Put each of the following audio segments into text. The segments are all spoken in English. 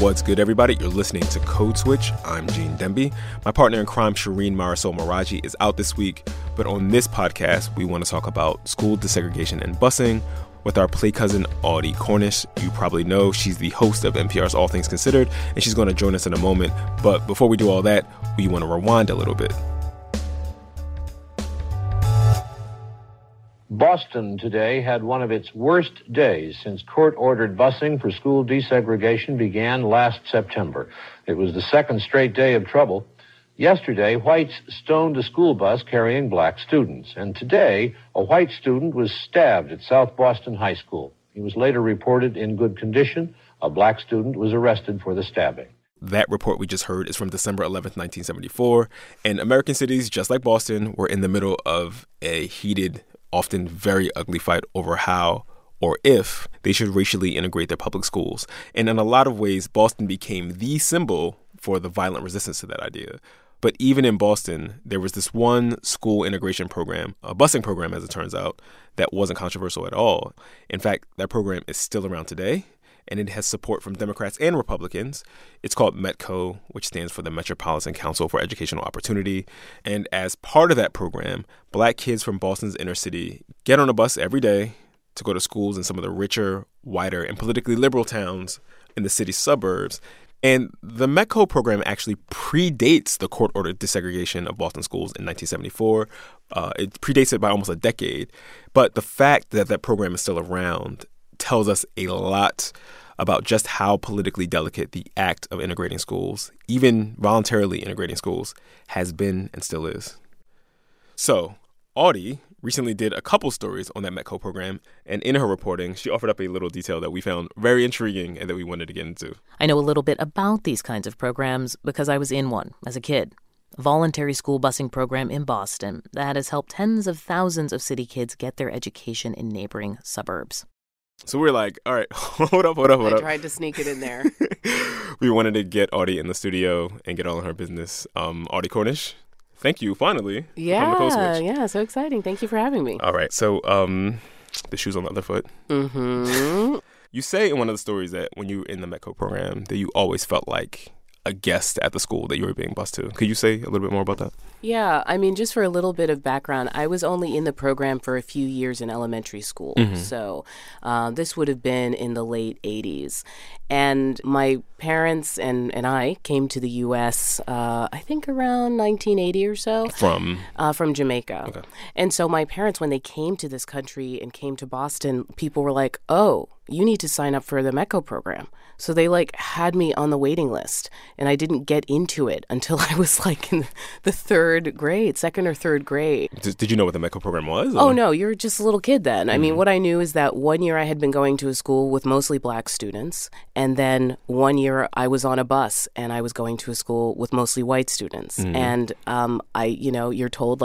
What's good, everybody? You're listening to Code Switch. I'm Gene Demby. My partner in crime, Shereen Marisol Meraji, is out this week. But on this podcast, we want to talk about school desegregation and busing with our play cousin, Audie Cornish. You probably know she's the host of NPR's All Things Considered, and she's going to join us in a moment. But before we do all that, we want to rewind a little bit. Boston today had one of its worst days since court-ordered busing for school desegregation began last September. It was the second straight day of trouble. Yesterday, whites stoned a school bus carrying black students, and today, a white student was stabbed at South Boston High School. He was later reported in good condition. A black student was arrested for the stabbing. That report we just heard is from December 11th, 1974, and American cities, just like Boston, were in the middle of a heated, often very ugly fight over how or if they should racially integrate their public schools. And in a lot of ways, Boston became the symbol for the violent resistance to that idea. But even in Boston, there was this one school integration program, a busing program, as it turns out, that wasn't controversial at all. In fact, that program is still around today, and it has support from Democrats and Republicans. It's called METCO, which stands for the Metropolitan Council for Educational Opportunity. And as part of that program, black kids from Boston's inner city get on a bus every day to go to schools in some of the richer, whiter, and politically liberal towns in the city's suburbs. And the METCO program actually predates the court-ordered desegregation of Boston schools in 1974. It predates it by almost a decade. But the fact that that program is still around tells us a lot about just how politically delicate the act of integrating schools, even voluntarily integrating schools, has been and still is. So, Audie recently did a couple stories on that METCO program, and in her reporting, she offered up a little detail that we found very intriguing and that we wanted to get into. I know a little bit about these kinds of programs because I was in one as a kid. A voluntary school busing program in Boston that has helped tens of thousands of city kids get their education in neighboring suburbs. So we're like, all right, hold up. I tried to sneak it in there. We wanted to get Audie in the studio and get all in her business. Audie Cornish, thank you, finally. Yeah, so exciting. Thank you for having me. All right, so the shoes on the other foot. Mm-hmm. You say in one of the stories that when you were in the METCO program that you always felt like a guest at the school that you were being bused to. Could you say a little bit more about that? Yeah, I mean, just for a little bit of background, I was only in the program for a few years in elementary school. Mm-hmm. So this would have been in the late 80s. And my parents and I came to the U.S., I think around 1980 or so. From Jamaica. Okay. And so my parents, when they came to this country and came to Boston, people were like, oh, you need to sign up for the METCO program. So they, had me on the waiting list, and I didn't get into it until I was, in the second or third grade. Did you know what the METCO program was? Or? Oh, no, you're just a little kid then. Mm-hmm. I mean, what I knew is that one year I had been going to a school with mostly black students, and then one year I was on a bus, and I was going to a school with mostly white students. Mm-hmm. And you're told,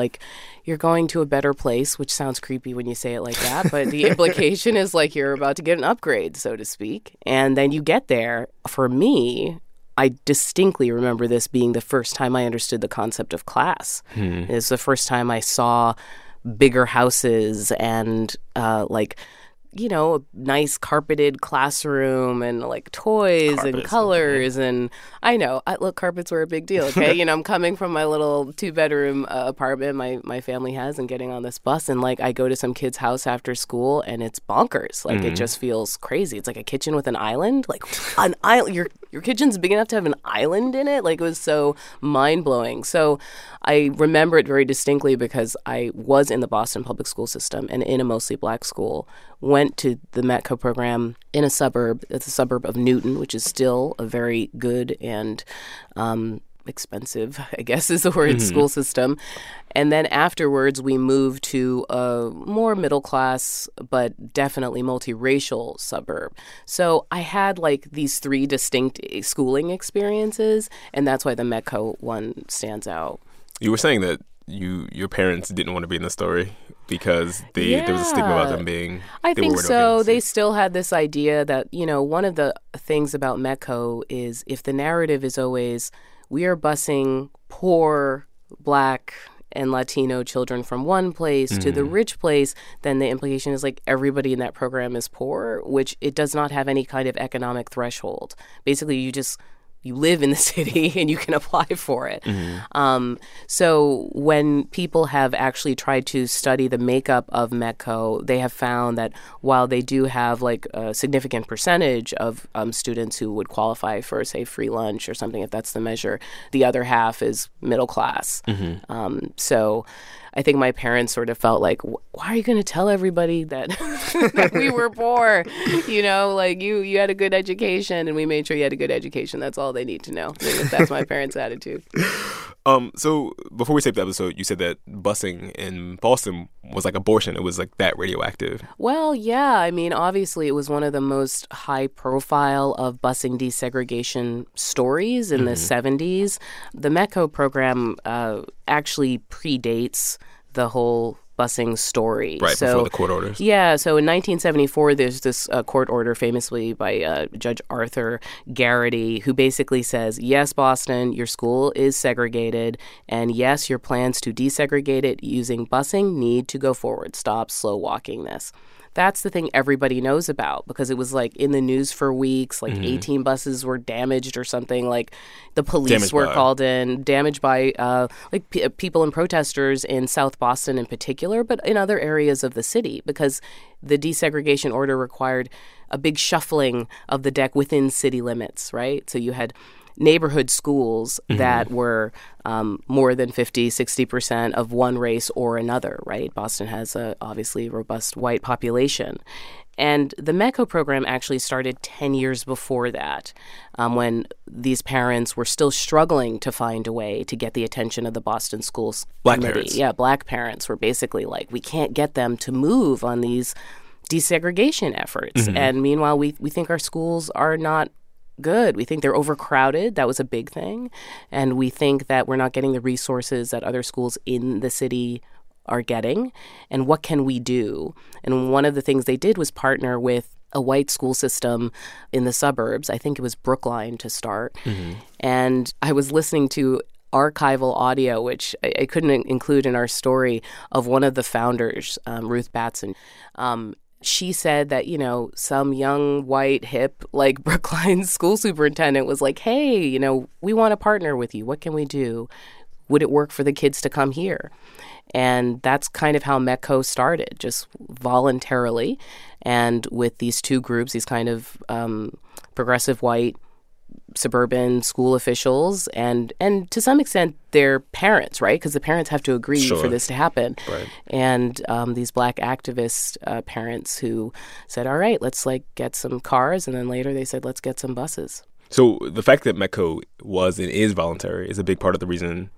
you're going to a better place, which sounds creepy when you say it like that, but the implication is, you're about to get an upgrade, so to speak. And then you get there. For me, I distinctly remember this being the first time I understood the concept of class. Hmm. It's the first time I saw bigger houses and a nice carpeted classroom and toys carpets and colors. Yeah. And I know, carpets were a big deal. Okay, I'm coming from my little 2-bedroom apartment my family has and getting on this bus. And I go to some kid's house after school and it's bonkers. Mm-hmm. It just feels crazy. It's like a kitchen with an island, an island. Your kitchen's big enough to have an island in it. It was so mind blowing. So I remember it very distinctly because I was in the Boston public school system and in a mostly black school. Went to the METCO program in a suburb. It's a suburb of Newton, which is still a very good and expensive, I guess is the word, mm-hmm. school system. And then afterwards, we moved to a more middle class, but definitely multiracial suburb. So I had these three distinct schooling experiences, and that's why the METCO one stands out. You were saying that your parents didn't want to be in the story because there was a stigma about them being... I think so. They still had this idea that, one of the things about METCO is if the narrative is always, we are busing poor, black, and Latino children from one place to the rich place, then the implication is like everybody in that program is poor, which it does not have any kind of economic threshold. Basically, you live in the city and you can apply for it. So when people have actually tried to study the makeup of METCO, they have found that while they do have like a significant percentage of students who would qualify for, say, free lunch or something, if that's the measure, the other half is middle class. So I think my parents sort of felt like, why are you going to tell everybody that, that we were poor? You know, like you had a good education and we made sure you had a good education. That's all they need to know. I mean, that's my parents' attitude. So before we taped the episode, you said that busing in Boston was like abortion. It was like that radioactive. Well, yeah. I mean, obviously, it was one of the most high profile of busing desegregation stories in the 70s. The METCO program actually predates the whole busing story. Right, so, before the court orders. Yeah, so in 1974, there's this court order famously by Judge Arthur Garrity, who basically says, yes, Boston, your school is segregated, and yes, your plans to desegregate it using busing need to go forward. Stop slow walking this. That's the thing everybody knows about because it was like in the news for weeks, like 18 buses were damaged or something, like the police called in, damaged by like people and protesters in South Boston in particular, but in other areas of the city because the desegregation order required a big shuffling of the deck within city limits, right? So you had neighborhood schools that were more than 50-60% of one race or another, right? Boston has a obviously robust white population. And the METCO program actually started 10 years before that, when these parents were still struggling to find a way to get the attention of the Boston Schools Committee. Parents. Yeah, black parents were basically like, we can't get them to move on these desegregation efforts. And meanwhile, we think our schools are not good. We think they're overcrowded. That was a big thing. And we think that we're not getting the resources that other schools in the city are getting. And what can we do? And one of the things they did was partner with a white school system in the suburbs. I think it was Brookline to start. And I was listening to archival audio, which I couldn't include in our story, of one of the founders, Ruth Batson. She said that, you know, some young, white, hip, like Brookline school superintendent was like, hey, you know, we want to partner with you. What can we do? Would it work for the kids to come here? And that's kind of how METCO started, just voluntarily. And with these two groups, these kind of progressive white suburban school officials and to some extent their parents, right? Because the parents have to agree for this to happen. Right. And these black activist parents who said, all right, let's like get some cars. And then later they said, let's get some buses. So the fact that METCO was and is voluntary is a big part of the reason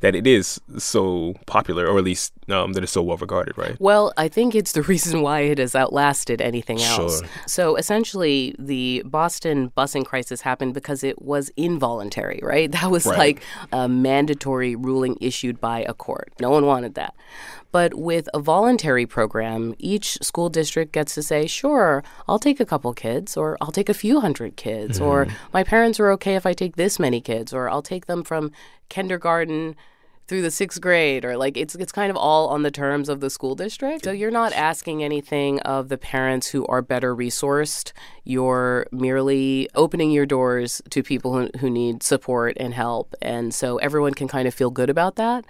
that it is so popular, or at least that it's so well regarded, right? Well, I think it's the reason why it has outlasted anything else. So essentially, the Boston busing crisis happened because it was involuntary, right? That was like a mandatory ruling issued by a court. No one wanted that. But with a voluntary program, each school district gets to say, sure, I'll take a couple kids, or I'll take a few hundred kids, or my parents are okay if I take this many kids, or I'll take them from kindergarten through the sixth grade, or like it's kind of all on the terms of the school district. So you're not asking anything of the parents who are better resourced. You're merely opening your doors to people who need support and help. And so everyone can kind of feel good about that.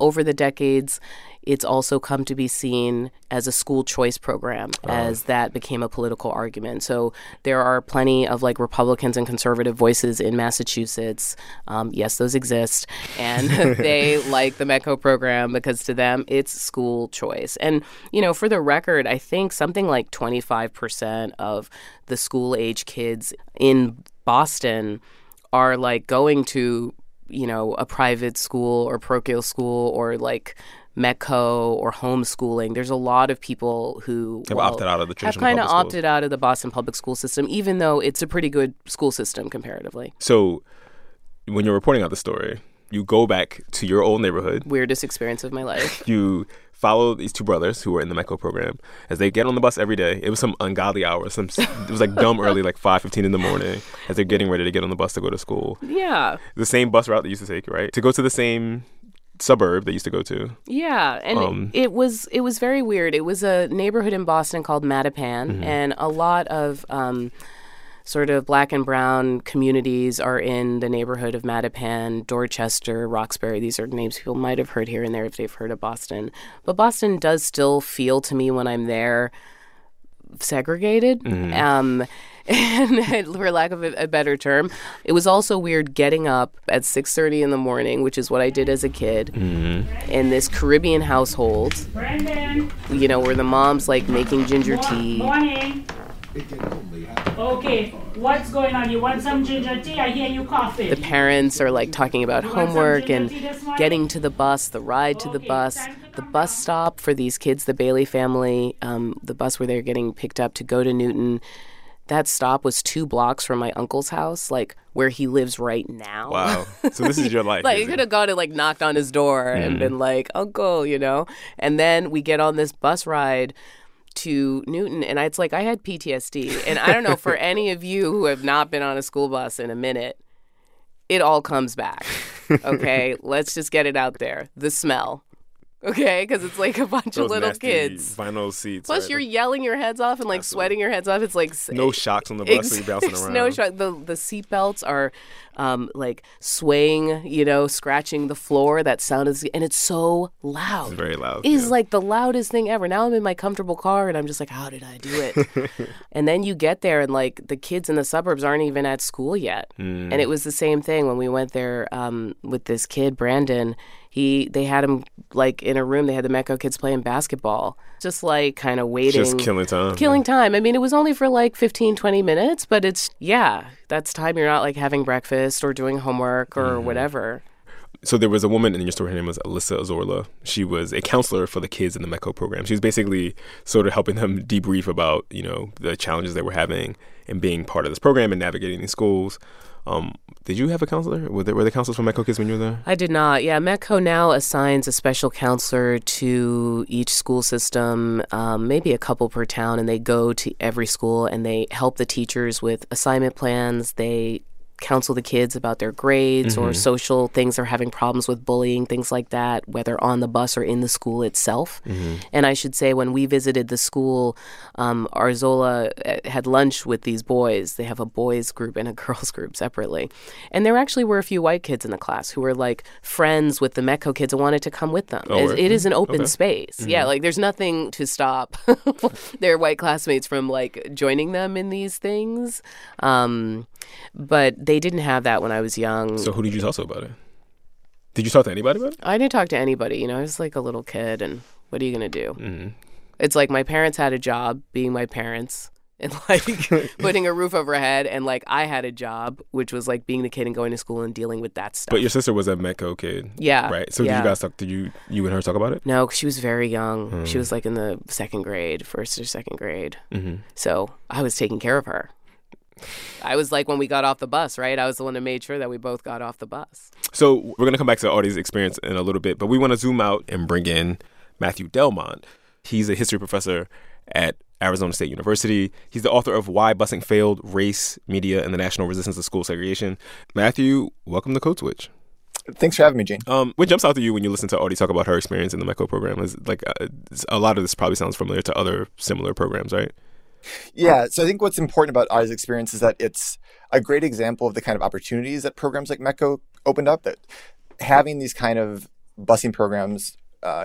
Over the decades, it's also come to be seen as a school choice program, as that became a political argument. So there are plenty of like Republicans and conservative voices in Massachusetts. Yes, those exist. And they like the METCO program because to them, it's school choice. And, you know, for the record, I think something like 25% of the school age kids in Boston are like going to, you know, a private school or parochial school or like METCO or homeschooling. There's a lot of people who have opted out of the traditional public schools. Have kind of opted out of the Boston public school system, even though it's a pretty good school system comparatively. So when you're reporting out the story, you go back to your old neighborhood. Weirdest experience of my life. You follow these two brothers who are in the METCO program as they get on the bus every day. It was some ungodly hour. It was like dumb early, like 5:15 in the morning as they're getting ready to get on the bus to go to school. Yeah. The same bus route they used to take, right? To go to the same suburb they used to go to. Yeah, and it was very weird. It was a neighborhood in Boston called Mattapan, mm-hmm. and a lot of sort of black and brown communities are in the neighborhood of Mattapan, Dorchester, Roxbury. These are names people might have heard here and there if they've heard of Boston. But Boston does still feel to me when I'm there segregated, and for lack of a better term. It was also weird getting up at 6:30 in the morning, which is what I did as a kid, in this Caribbean household. Brandon. You know, where the mom's like making ginger tea. Morning. Okay, what's going on? You want some ginger tea? I hear you coughing. The parents are like talking about homework and getting to the bus, the ride to the bus, the bus stop for these kids, the Bailey family, the bus where they're getting picked up to go to Newton. That stop was 2 blocks from my uncle's house, like where he lives right now. Wow. So this is your life. Like, you could have gone and like knocked on his door and been like, Uncle, you know? And then we get on this bus ride to Newton, and it's like I had PTSD. And I don't know, for any of you who have not been on a school bus in a minute, it all comes back, okay? Let's just get it out there. The smell, okay? Because it's like a bunch of little kids. Vinyl seats. Plus, right? You're yelling your heads off and like sweating your heads off. It's like... No shocks on the bus, so you're bouncing around. No shock. The seatbelts are like swaying, you know, scratching the floor. That sound is... And it's so loud. It's very loud. It's like the loudest thing ever. Now I'm in my comfortable car and I'm just like, how did I do it? And then you get there and like the kids in the suburbs aren't even at school yet. And it was the same thing when we went there with this kid, Brandon. They had him like in a room. They had the Metco kids playing basketball, just like kind of waiting. Just killing time. Killing time. I mean, it was only for like 15, 20 minutes, but it's, yeah, that's time you're not like having breakfast or doing homework or whatever. So there was a woman in your story, her name was Alyssa Arzola. She was a counselor for the kids in the Metco program. She was basically sort of helping them debrief about, you know, the challenges they were having and being part of this program and navigating these schools. Did you have a counselor? Were there counselors for Metco kids when you were there? I did not. Yeah, Metco now assigns a special counselor to each school system, maybe a couple per town, and they go to every school and they help the teachers with assignment plans. They counsel the kids about their grades or social things they're having problems with, bullying, things like that, whether on the bus or in the school itself. And I should say when we visited the school, Arzola had lunch with these boys. They have a boys group and a girls group separately. And there actually were a few white kids in the class who were like friends with the Metco kids and wanted to come with them. It is an open space. Yeah, like there's nothing to stop their white classmates from like joining them in these things. But they didn't have that when I was young. So who did you talk to about it? Did you talk to anybody about it? I didn't talk to anybody. You know, I was like a little kid, and what are you going to do? It's like my parents had a job being my parents and like putting a roof over our head, and like I had a job, which was like being the kid and going to school and dealing with that stuff. But your sister was a Metco kid. Yeah. Right? So did you guys talk, did you and her talk about it? No, because she was very young. She was like in the first or second grade. So I was taking care of her. I was like when we got off the bus, right? I was the one that made sure that we both got off the bus. So we're going to come back to Audie's experience in a little bit, but we want to zoom out and bring in Matthew Delmont. He's a history professor at Arizona State University. He's the author of Why Busing Failed, Race, Media, and the National Resistance to School Segregation. Matthew, welcome to Code Switch. Thanks for having me, Gene. What jumps out to you when you listen to Audie talk about her experience in the Metco program is like a lot of this probably sounds familiar to other similar programs, right? Yeah, so I think what's important about Audie's experience is that it's a great example of the kind of opportunities that programs like Metco opened up, that having these kind of busing programs,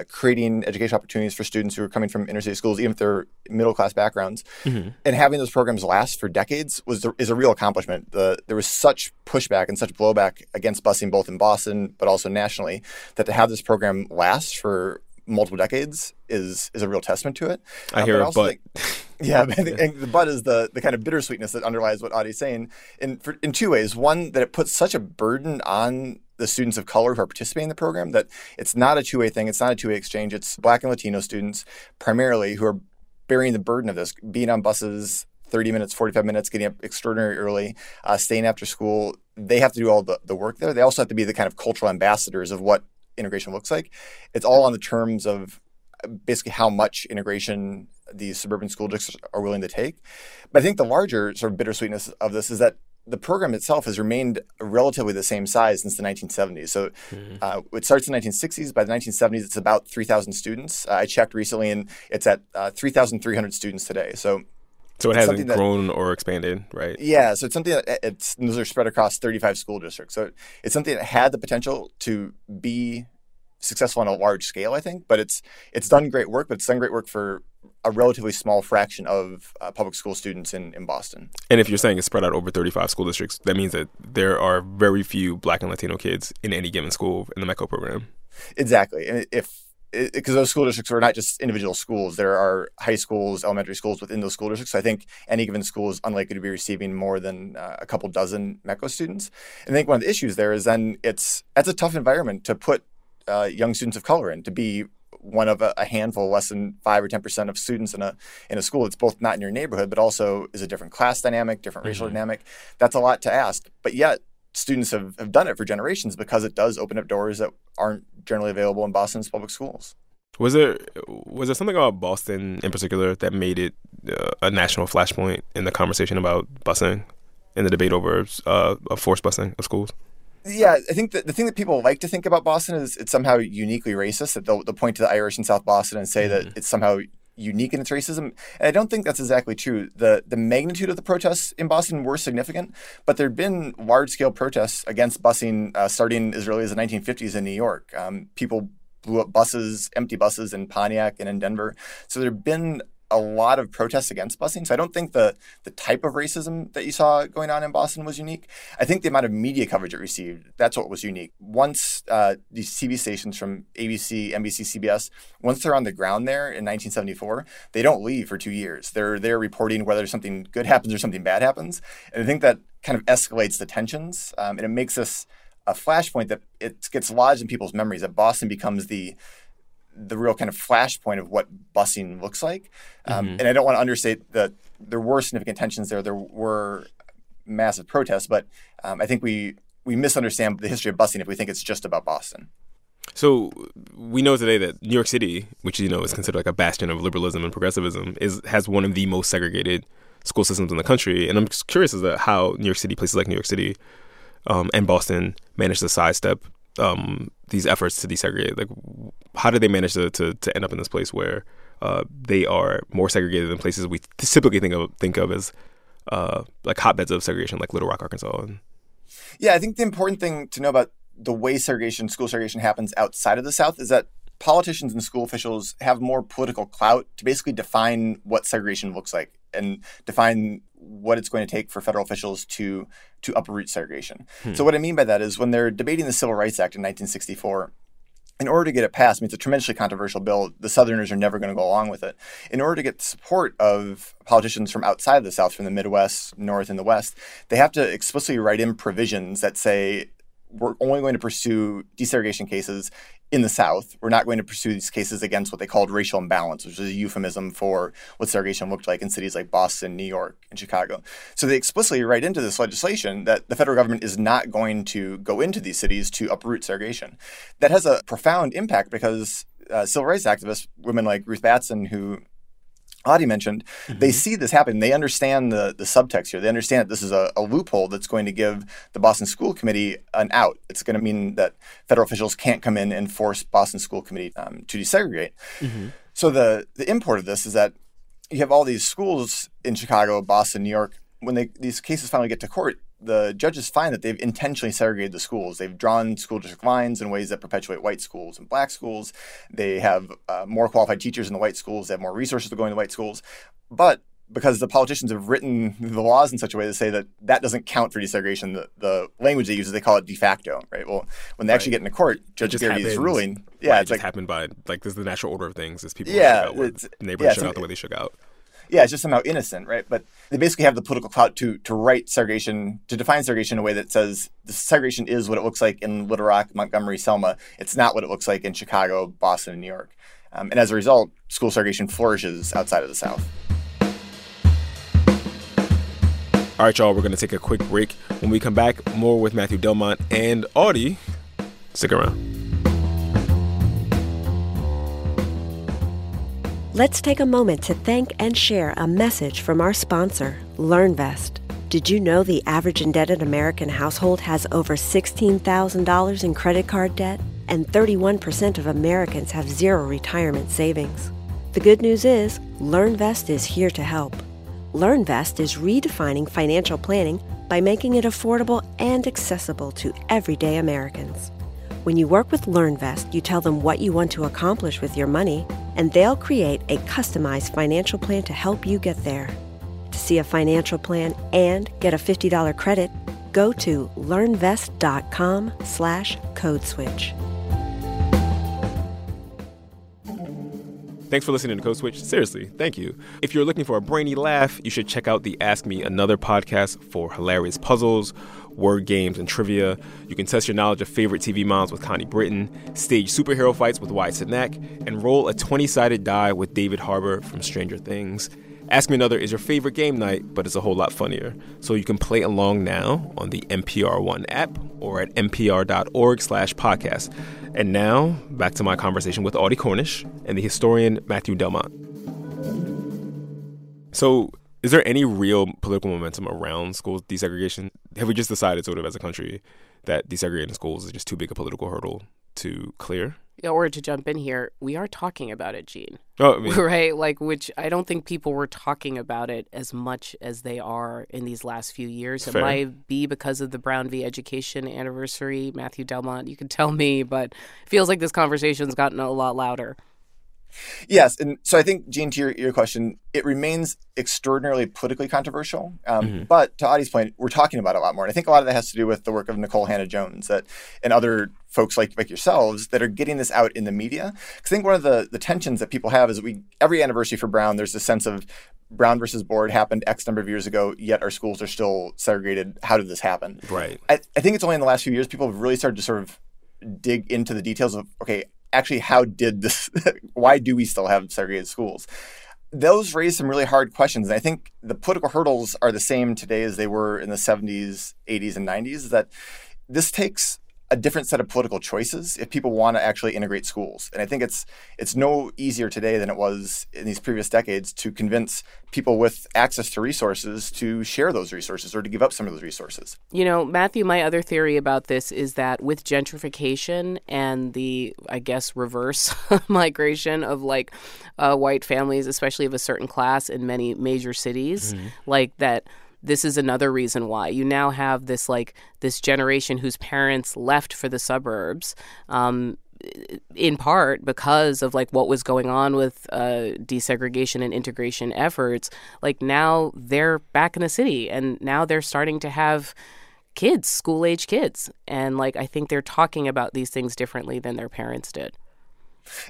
creating education opportunities for students who are coming from inner city schools, even if they're middle-class backgrounds, and having those programs last for decades is a real accomplishment. There was such pushback and such blowback against busing both in Boston but also nationally that to have this program last for multiple decades is a real testament to it. I hear a but. Yeah, and the but is the kind of bittersweetness that underlies what Audie's saying in two ways. One, that it puts such a burden on the students of color who are participating in the program that it's not a two-way thing. It's not a two-way exchange. It's Black and Latino students primarily who are bearing the burden of this, being on buses 30 minutes, 45 minutes, getting up extraordinarily early, staying after school. They have to do all the work there. They also have to be the kind of cultural ambassadors of what integration looks like. It's all on the terms of basically how much integration these suburban school districts are willing to take. But I think the larger sort of bittersweetness of this is that the program itself has remained relatively the same size since the 1970s. So it starts in the 1960s. By the 1970s, it's about 3,000 students. I checked recently, and it's at 3,300 students today. So it hasn't grown or expanded, right? Yeah. So it's something that those are spread across 35 school districts. So it's something that had the potential to be successful on a large scale, I think. But it's done great work, but it's done great work for a relatively small fraction of public school students in Boston. And if you're saying it's spread out over 35 school districts, that means that there are very few Black and Latino kids in any given school in the MECO program. Exactly. And because those school districts are not just individual schools. There are high schools, elementary schools within those school districts. So I think any given school is unlikely to be receiving more than a couple dozen MECO students. And I think one of the issues there is then that's a tough environment to put young students of color in, to be one of a handful, less than 5 or 10% of students in a school that's both not in your neighborhood, but also is a different class dynamic, different racial dynamic. That's a lot to ask. But yet students have done it for generations because it does open up doors that aren't generally available in Boston's public schools. Was there something about Boston in particular that made it a national flashpoint in the conversation about busing and the debate over forced busing of schools? Yeah, I think the thing that people like to think about Boston is it's somehow uniquely racist, that they'll point to the Irish in South Boston and say that it's somehow unique in its racism. And I don't think that's exactly true. The magnitude of the protests in Boston were significant, but there'd been large-scale protests against busing starting as early as the 1950s in New York. People blew up buses, empty buses in Pontiac and in Denver. So there'd been a lot of protests against busing. So I don't think the type of racism that you saw going on in Boston was unique. I think the amount of media coverage it received, that's what was unique. Once these TV stations from ABC, NBC, CBS, once they're on the ground there in 1974, they don't leave for 2 years. They're reporting whether something good happens or something bad happens. And I think that kind of escalates the tensions. And it makes this a flashpoint that it gets lodged in people's memories, that Boston becomes the real kind of flashpoint of what busing looks like. And I don't want to understate that there were significant tensions there. There were massive protests, but I think we misunderstand the history of busing if we think it's just about Boston. So we know today that New York City, which, you know, is considered like a bastion of liberalism and progressivism, has one of the most segregated school systems in the country. And I'm just curious as to how New York City, places like New York City and Boston, managed to sidestep these efforts to desegregate. Like, how did they manage to end up in this place where they are more segregated than places we typically think of as like hotbeds of segregation, like Little Rock, Arkansas? Yeah, I think the important thing to know about the way school segregation happens outside of the South is that politicians and school officials have more political clout to basically define what segregation looks like and define what it's going to take for federal officials to uproot segregation. So what I mean by that is when they're debating the Civil Rights Act in 1964, in order to get it passed, I mean, it's a tremendously controversial bill. The Southerners are never going to go along with it. In order to get the support of politicians from outside the South, from the Midwest, North, and the West, they have to explicitly write in provisions that say, we're only going to pursue desegregation cases in the South. We're not going to pursue these cases against what they called racial imbalance, which is a euphemism for what segregation looked like in cities like Boston, New York, and Chicago. So they explicitly write into this legislation that the federal government is not going to go into these cities to uproot segregation. That has a profound impact because civil rights activists, women like Ruth Batson, who Audie mentioned, they see this happen. They understand the subtext here. They understand that this is a loophole that's going to give the Boston School Committee an out. It's going to mean that federal officials can't come in and force Boston School Committee to desegregate. So the import of this is that you have all these schools in Chicago, Boston, New York. When these cases finally get to court, the judges find that they've intentionally segregated the schools. They've drawn school district lines in ways that perpetuate white schools and black schools. They have more qualified teachers in the white schools. They have more resources to go into white schools. But because the politicians have written the laws in such a way to say that doesn't count for desegregation, the language they use is they call it de facto, right? Well, when they actually get into court, Judge Garrity's ruling. Yeah, right, it's happened by, like, this is the natural order of things. Is people neighbors shook out the way they shook out. Yeah, it's just somehow innocent, right? But they basically have the political clout to write segregation, to define segregation in a way that says the segregation is what it looks like in Little Rock, Montgomery, Selma. It's not what it looks like in Chicago, Boston, and New York. And as a result, school segregation flourishes outside of the South. All right, y'all, we're going to take a quick break. When we come back, more with Matthew Delmont and Audie. Stick around. Let's take a moment to thank and share a message from our sponsor, LearnVest. Did you know the average indebted American household has over $16,000 in credit card debt? And 31% of Americans have zero retirement savings. The good news is, LearnVest is here to help. LearnVest is redefining financial planning by making it affordable and accessible to everyday Americans. When you work with LearnVest, you tell them what you want to accomplish with your money, and they'll create a customized financial plan to help you get there. To see a financial plan and get a $50 credit, go to learnvest.com/codeswitch. Thanks for listening to Code Switch. Seriously, thank you. If you're looking for a brainy laugh, you should check out the Ask Me Another podcast for hilarious puzzles, word games, and trivia. You can test your knowledge of favorite TV moms with Connie Britton, stage superhero fights with Wyatt Cenac, and roll a 20-sided die with David Harbour from Stranger Things. Ask Me Another is your favorite game night, but it's a whole lot funnier. So you can play along now on the NPR One app or at npr.org/podcast. And now, back to my conversation with Audie Cornish and the historian Matthew Delmont. So is there any real political momentum around school desegregation? Have we just decided sort of as a country that desegregating schools is just too big a political hurdle to clear? Or to jump in here, we are talking about it, Gene. Oh, I mean. Right? Like, which I don't think people were talking about it as much as they are in these last few years. Fair. It might be because of the Brown v. Education anniversary. Matthew Delmont, you could tell me, but it feels like this conversation's gotten a lot louder. Yes. And so I think, Gene, to your question, it remains extraordinarily politically controversial. But to Audie's point, we're talking about it a lot more. And I think a lot of that has to do with the work of Nicole Hannah-Jones and other folks like yourselves that are getting this out in the media. I think one of the tensions that people have is that every anniversary for Brown, there's this sense of Brown versus Board happened X number of years ago, yet our schools are still segregated. How did this happen? Right. I think it's only in the last few years people have really started to sort of dig into the details of, okay, actually, how did this, why do we still have segregated schools? Those raise some really hard questions. And I think the political hurdles are the same today as they were in the 70s, 80s, and 90s, that this takes a different set of political choices if people want to actually integrate schools. And I think it's no easier today than it was in these previous decades to convince people with access to resources to share those resources or to give up some of those resources. You know, Matthew, my other theory about this is that with gentrification and the, I guess, reverse migration of white families, especially of a certain class in many major cities, like that. This is another reason why you now have this this generation whose parents left for the suburbs, in part because of what was going on with desegregation and integration efforts. Now they're back in the city and now they're starting to have kids, school age kids. And I think they're talking about these things differently than their parents did.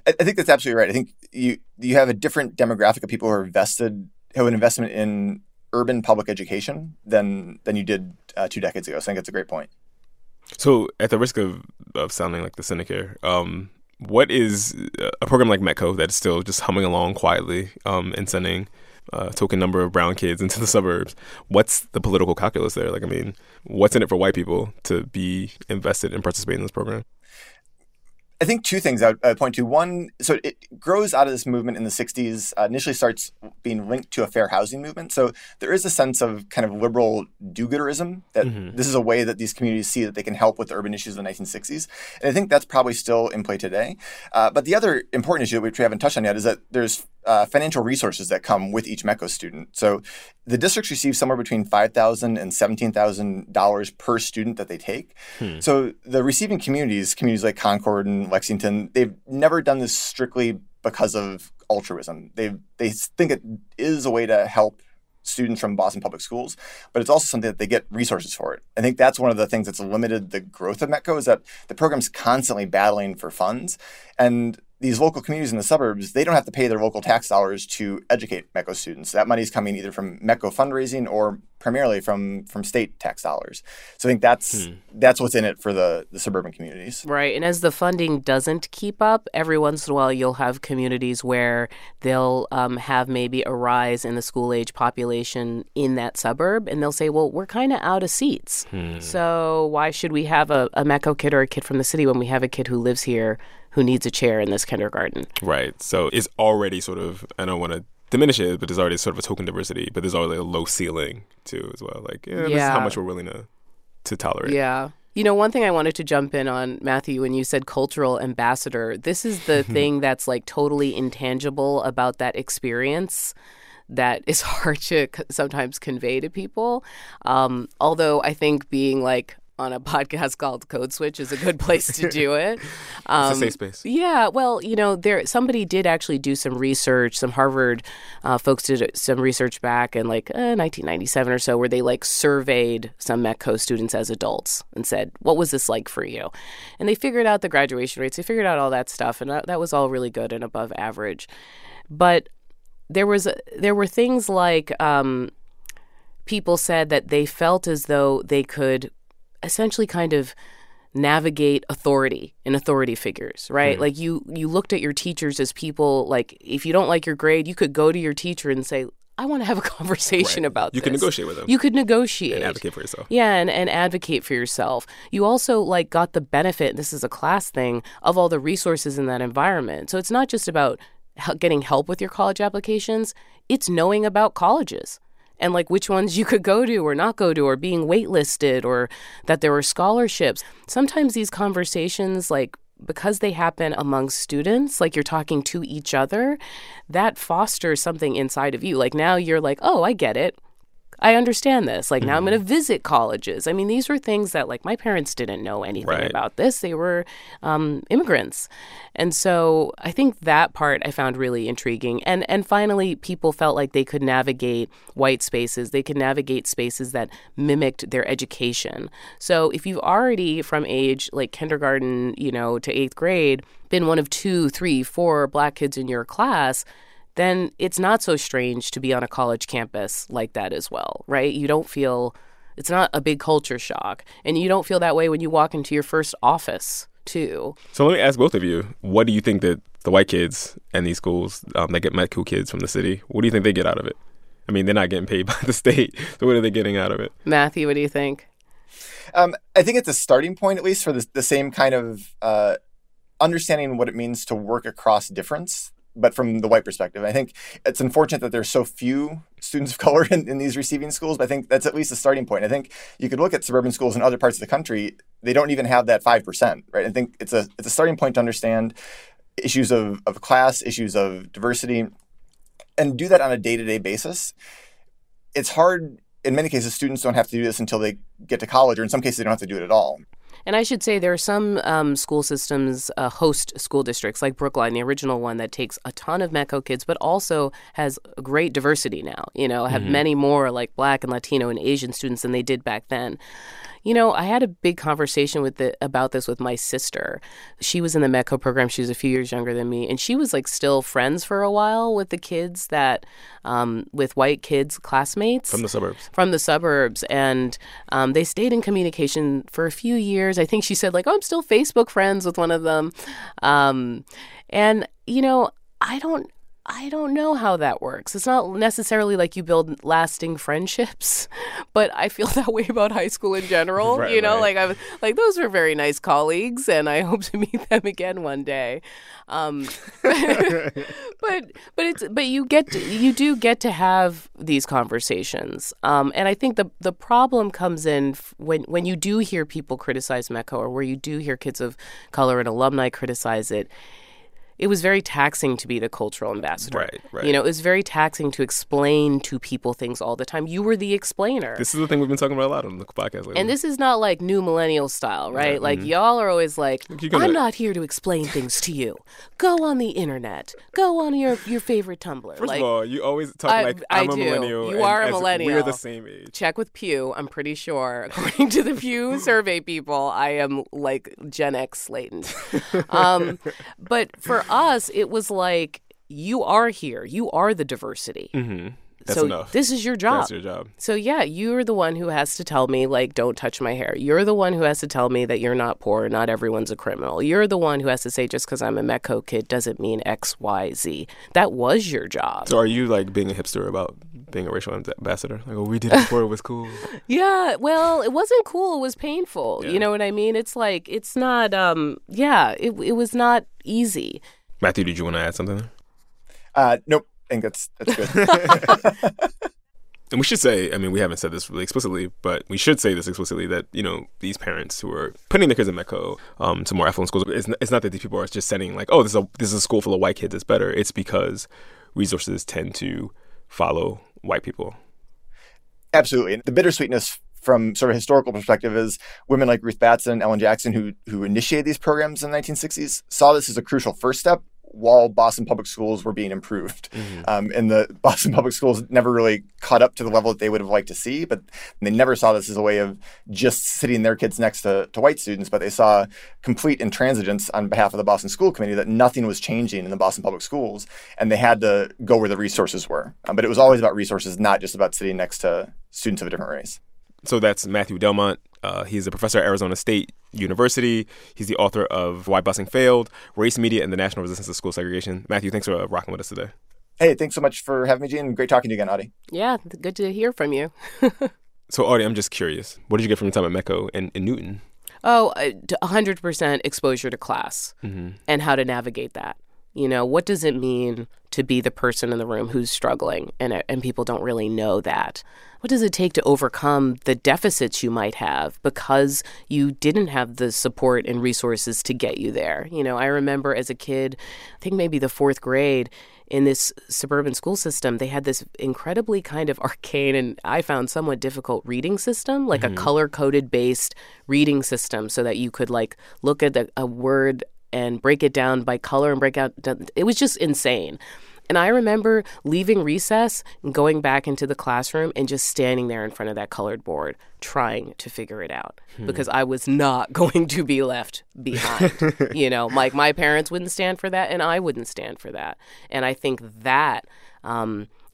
I think that's absolutely right. I think you have a different demographic of people who are invested, who have an investment in urban public education than you did 2 decades ago. So I think that's a great point. So at the risk of sounding like the cynic here, what is a program like METCO that's still just humming along quietly and sending a token number of brown kids into the suburbs? What's the political calculus there? What's in it for white people to be invested and participate in this program? I think two things I would point to. One, so it grows out of this movement in the 60s, initially starts being linked to a fair housing movement. So there is a sense of kind of liberal do-gooderism that this is a way that these communities see that they can help with the urban issues of the 1960s. And I think that's probably still in play today. But the other important issue that we haven't touched on yet is that there's financial resources that come with each METCO student. So the districts receive somewhere between $5,000 and $17,000 per student that they take. So the receiving communities like Concord and Lexington, they've never done this strictly because of altruism. They think it is a way to help students from Boston Public Schools, but it's also something that they get resources for it. I think that's one of the things that's limited the growth of METCO is that the program's constantly battling for funds. And these local communities in the suburbs, they don't have to pay their local tax dollars to educate METCO students. That money is coming either from METCO fundraising or primarily from state tax dollars. So I think that's what's in it for the suburban communities. Right. And as the funding doesn't keep up, every once in a while you'll have communities where they'll have maybe a rise in the school-age population in that suburb. And they'll say, well, we're kind of out of seats. So why should we have a METCO kid or a kid from the city when we have a kid who lives here who needs a chair in this kindergarten? Right. So it's already sort of, I don't want to diminish it, but there's already sort of a token diversity, but there's already a low ceiling too as well. Like, yeah, this is how much we're willing to tolerate. Yeah. You know, one thing I wanted to jump in on, Matthew, when you said cultural ambassador, this is the thing that's like totally intangible about that experience that is hard to sometimes convey to people. Although I think being like on a podcast called Code Switch is a good place to do it. It's a safe space. Yeah. Well, you know, somebody did actually do some research. Some Harvard folks did some research back in like 1997 or so, where they like surveyed some METCO students as adults and said, what was this like for you? And they figured out the graduation rates. They figured out all that stuff. And that was all really good and above average. But there were things like people said that they felt as though they could essentially kind of navigate authority and authority figures, right? Mm. Like you looked at your teachers as people, like if you don't like your grade, you could go to your teacher and say, I want to have a conversation about this. You could negotiate with them. You could negotiate. And advocate for yourself. Yeah, and advocate for yourself. You also like got the benefit, and this is a class thing, of all the resources in that environment. So it's not just about getting help with your college applications, it's knowing about colleges and like which ones you could go to or not go to, or being waitlisted, or that there were scholarships. Sometimes these conversations, like because they happen among students, like you're talking to each other, that fosters something inside of you. Like now you're like, oh, I get it. I understand this. Like now I'm going to visit colleges. I mean, these were things that like my parents didn't know anything about this. They were immigrants. And so I think that part I found really intriguing. And finally, people felt like they could navigate white spaces. They could navigate spaces that mimicked their education. So if you've already from age like kindergarten, you know, to 8th grade, been one of 2, 3, 4 Black kids in your class, then it's not so strange to be on a college campus like that as well, right? You don't feel, it's not a big culture shock. And you don't feel that way when you walk into your first office, too. So let me ask both of you, what do you think that the white kids in these schools that get METCO kids from the city, what do you think they get out of it? I mean, they're not getting paid by the state, so what are they getting out of it? Matthew, what do you think? I think it's a starting point, at least, for the same kind of understanding what it means to work across difference, but from the white perspective. I think it's unfortunate that there's so few students of color in these receiving schools, but I think that's at least a starting point. I think you could look at suburban schools in other parts of the country, they don't even have that 5%, right? I think it's a starting point to understand issues of class, issues of diversity, and do that on a day-to-day basis. It's hard, in many cases, students don't have to do this until they get to college, or in some cases, they don't have to do it at all. And I should say there are some school systems host school districts like Brookline, the original one that takes a ton of METCO kids, but also has great diversity now, you know, have many more like Black and Latino and Asian students than they did back then. You know, I had a big conversation about this with my sister. She was in the METCO program. She was a few years younger than me. And she was like still friends for a while with the kids that, with white kids, classmates. From the suburbs. And they stayed in communication for a few years. I think she said like, oh, I'm still Facebook friends with one of them. And, you know, I don't know how that works. It's not necessarily like you build lasting friendships, but I feel that way about high school in general. Like I was like, those were very nice colleagues, and I hope to meet them again one day. But you do get to have these conversations, and I think the problem comes in when you do hear people criticize METCO, or where you do hear kids of color and alumni criticize it. It was very taxing to be the cultural ambassador. Right. You know, it was very taxing to explain to people things all the time. You were the explainer. This is the thing we've been talking about a lot on the podcast lately. And this is not like new millennial style, right? Yeah. Like y'all are always like, I'm not here to explain things to you. Go on the internet. Go on your favorite Tumblr. First of all, you always talk I'm a millennial. You are a millennial. We're the same age. Check with Pew. I'm pretty sure, according to the Pew survey people, I am like Gen X latent. But for us, it was like, you are here. You are the diversity. Mm-hmm. That's enough. This is your job. That's your job. So, yeah, you're the one who has to tell me, like, don't touch my hair. You're the one who has to tell me that you're not poor, not everyone's a criminal. You're the one who has to say just because I'm a METCO kid doesn't mean X, Y, Z. That was your job. So are you, like, being a hipster about being a racial ambassador? Like, oh, we did it before, it was cool. Yeah, well, it wasn't cool. It was painful. Yeah. You know what I mean? It's like, it's not, it was not easy. Matthew, did you want to add something there? Nope. I think that's good. and we should say, I mean, we haven't said this really explicitly, but we should say this explicitly, that, you know, these parents who are putting their kids in METCO to more affluent schools, it's not that these people are just saying, like, oh, this is a school full of white kids, it's better. It's because resources tend to follow white people. Absolutely. The bittersweetness from sort of historical perspective is women like Ruth Batson and Ellen Jackson, who initiated these programs in the 1960s, saw this as a crucial first step while Boston public schools were being improved. Mm-hmm. And the Boston public schools never really caught up to the level that they would have liked to see, but they never saw this as a way of just sitting their kids next to white students, but they saw complete intransigence on behalf of the Boston School Committee that nothing was changing in the Boston public schools, and they had to go where the resources were. But it was always about resources, not just about sitting next to students of a different race. So that's Matthew Delmont. He's a professor at Arizona State University. He's the author of Why Busing Failed, Race, Media, and the National Resistance to School Segregation. Matthew, thanks for rocking with us today. Hey, thanks so much for having me, Gene. Great talking to you again, Audie. Yeah, good to hear from you. So, Audie, I'm just curious. What did you get from your time at METCO in Newton? Oh, 100% exposure to class and how to navigate that. You know, what does it mean to be the person in the room who's struggling? And people don't really know that. What does it take to overcome the deficits you might have because you didn't have the support and resources to get you there? You know, I remember as a kid, I think maybe the fourth grade, in this suburban school system, they had this incredibly kind of arcane and I found somewhat difficult reading system, like a color-coded based reading system so that you could like look at a word and break it down by color and break out. It was just insane. And I remember leaving recess and going back into the classroom and just standing there in front of that colored board trying to figure it out because I was not going to be left behind. You know, like my parents wouldn't stand for that and I wouldn't stand for that. And I think that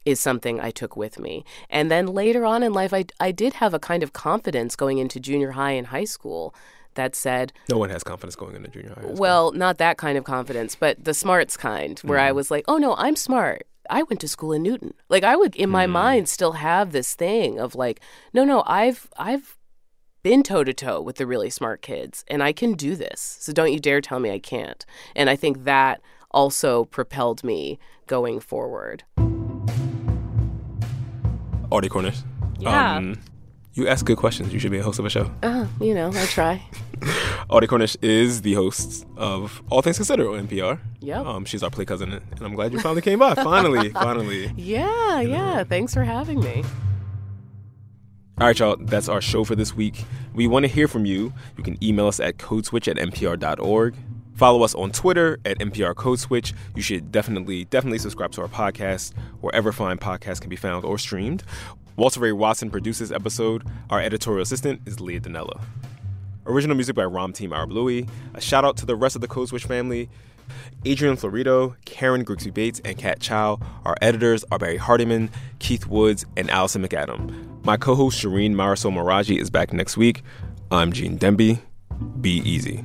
is something I took with me. And then later on in life, I did have a kind of confidence going into junior high and high school that said... No one has confidence going into junior high school. Well, not that kind of confidence, but the smarts kind, where I was like, oh, no, I'm smart. I went to school in Newton. Like, I would, in my mind, still have this thing of like, no, I've been toe-to-toe with the really smart kids, and I can do this. So don't you dare tell me I can't. And I think that also propelled me going forward. Audie Cornish. Yeah. You ask good questions. You should be a host of a show. You know, I try. Audie Cornish is the host of All Things Considered on NPR. Yep. She's our play cousin, and I'm glad you finally came by. Finally. Yeah. Thanks for having me. All right, y'all. That's our show for this week. We want to hear from you. You can email us at codeswitch@npr.org. Follow us on Twitter at NPR Code Switch. You should definitely subscribe to our podcast wherever fine podcasts can be found or streamed. Walter Ray Watson produced this episode. Our editorial assistant is Leah Dinella. Original music by Ramtin Arablouei. A shout out to the rest of the Code Switch family. Adrian Florido, Karen Grigsby Bates, and Kat Chow. Our editors are Barry Hardiman, Keith Woods, and Allison McAdam. My co-host Shereen Marisol Meraji is back next week. I'm Gene Demby. Be easy.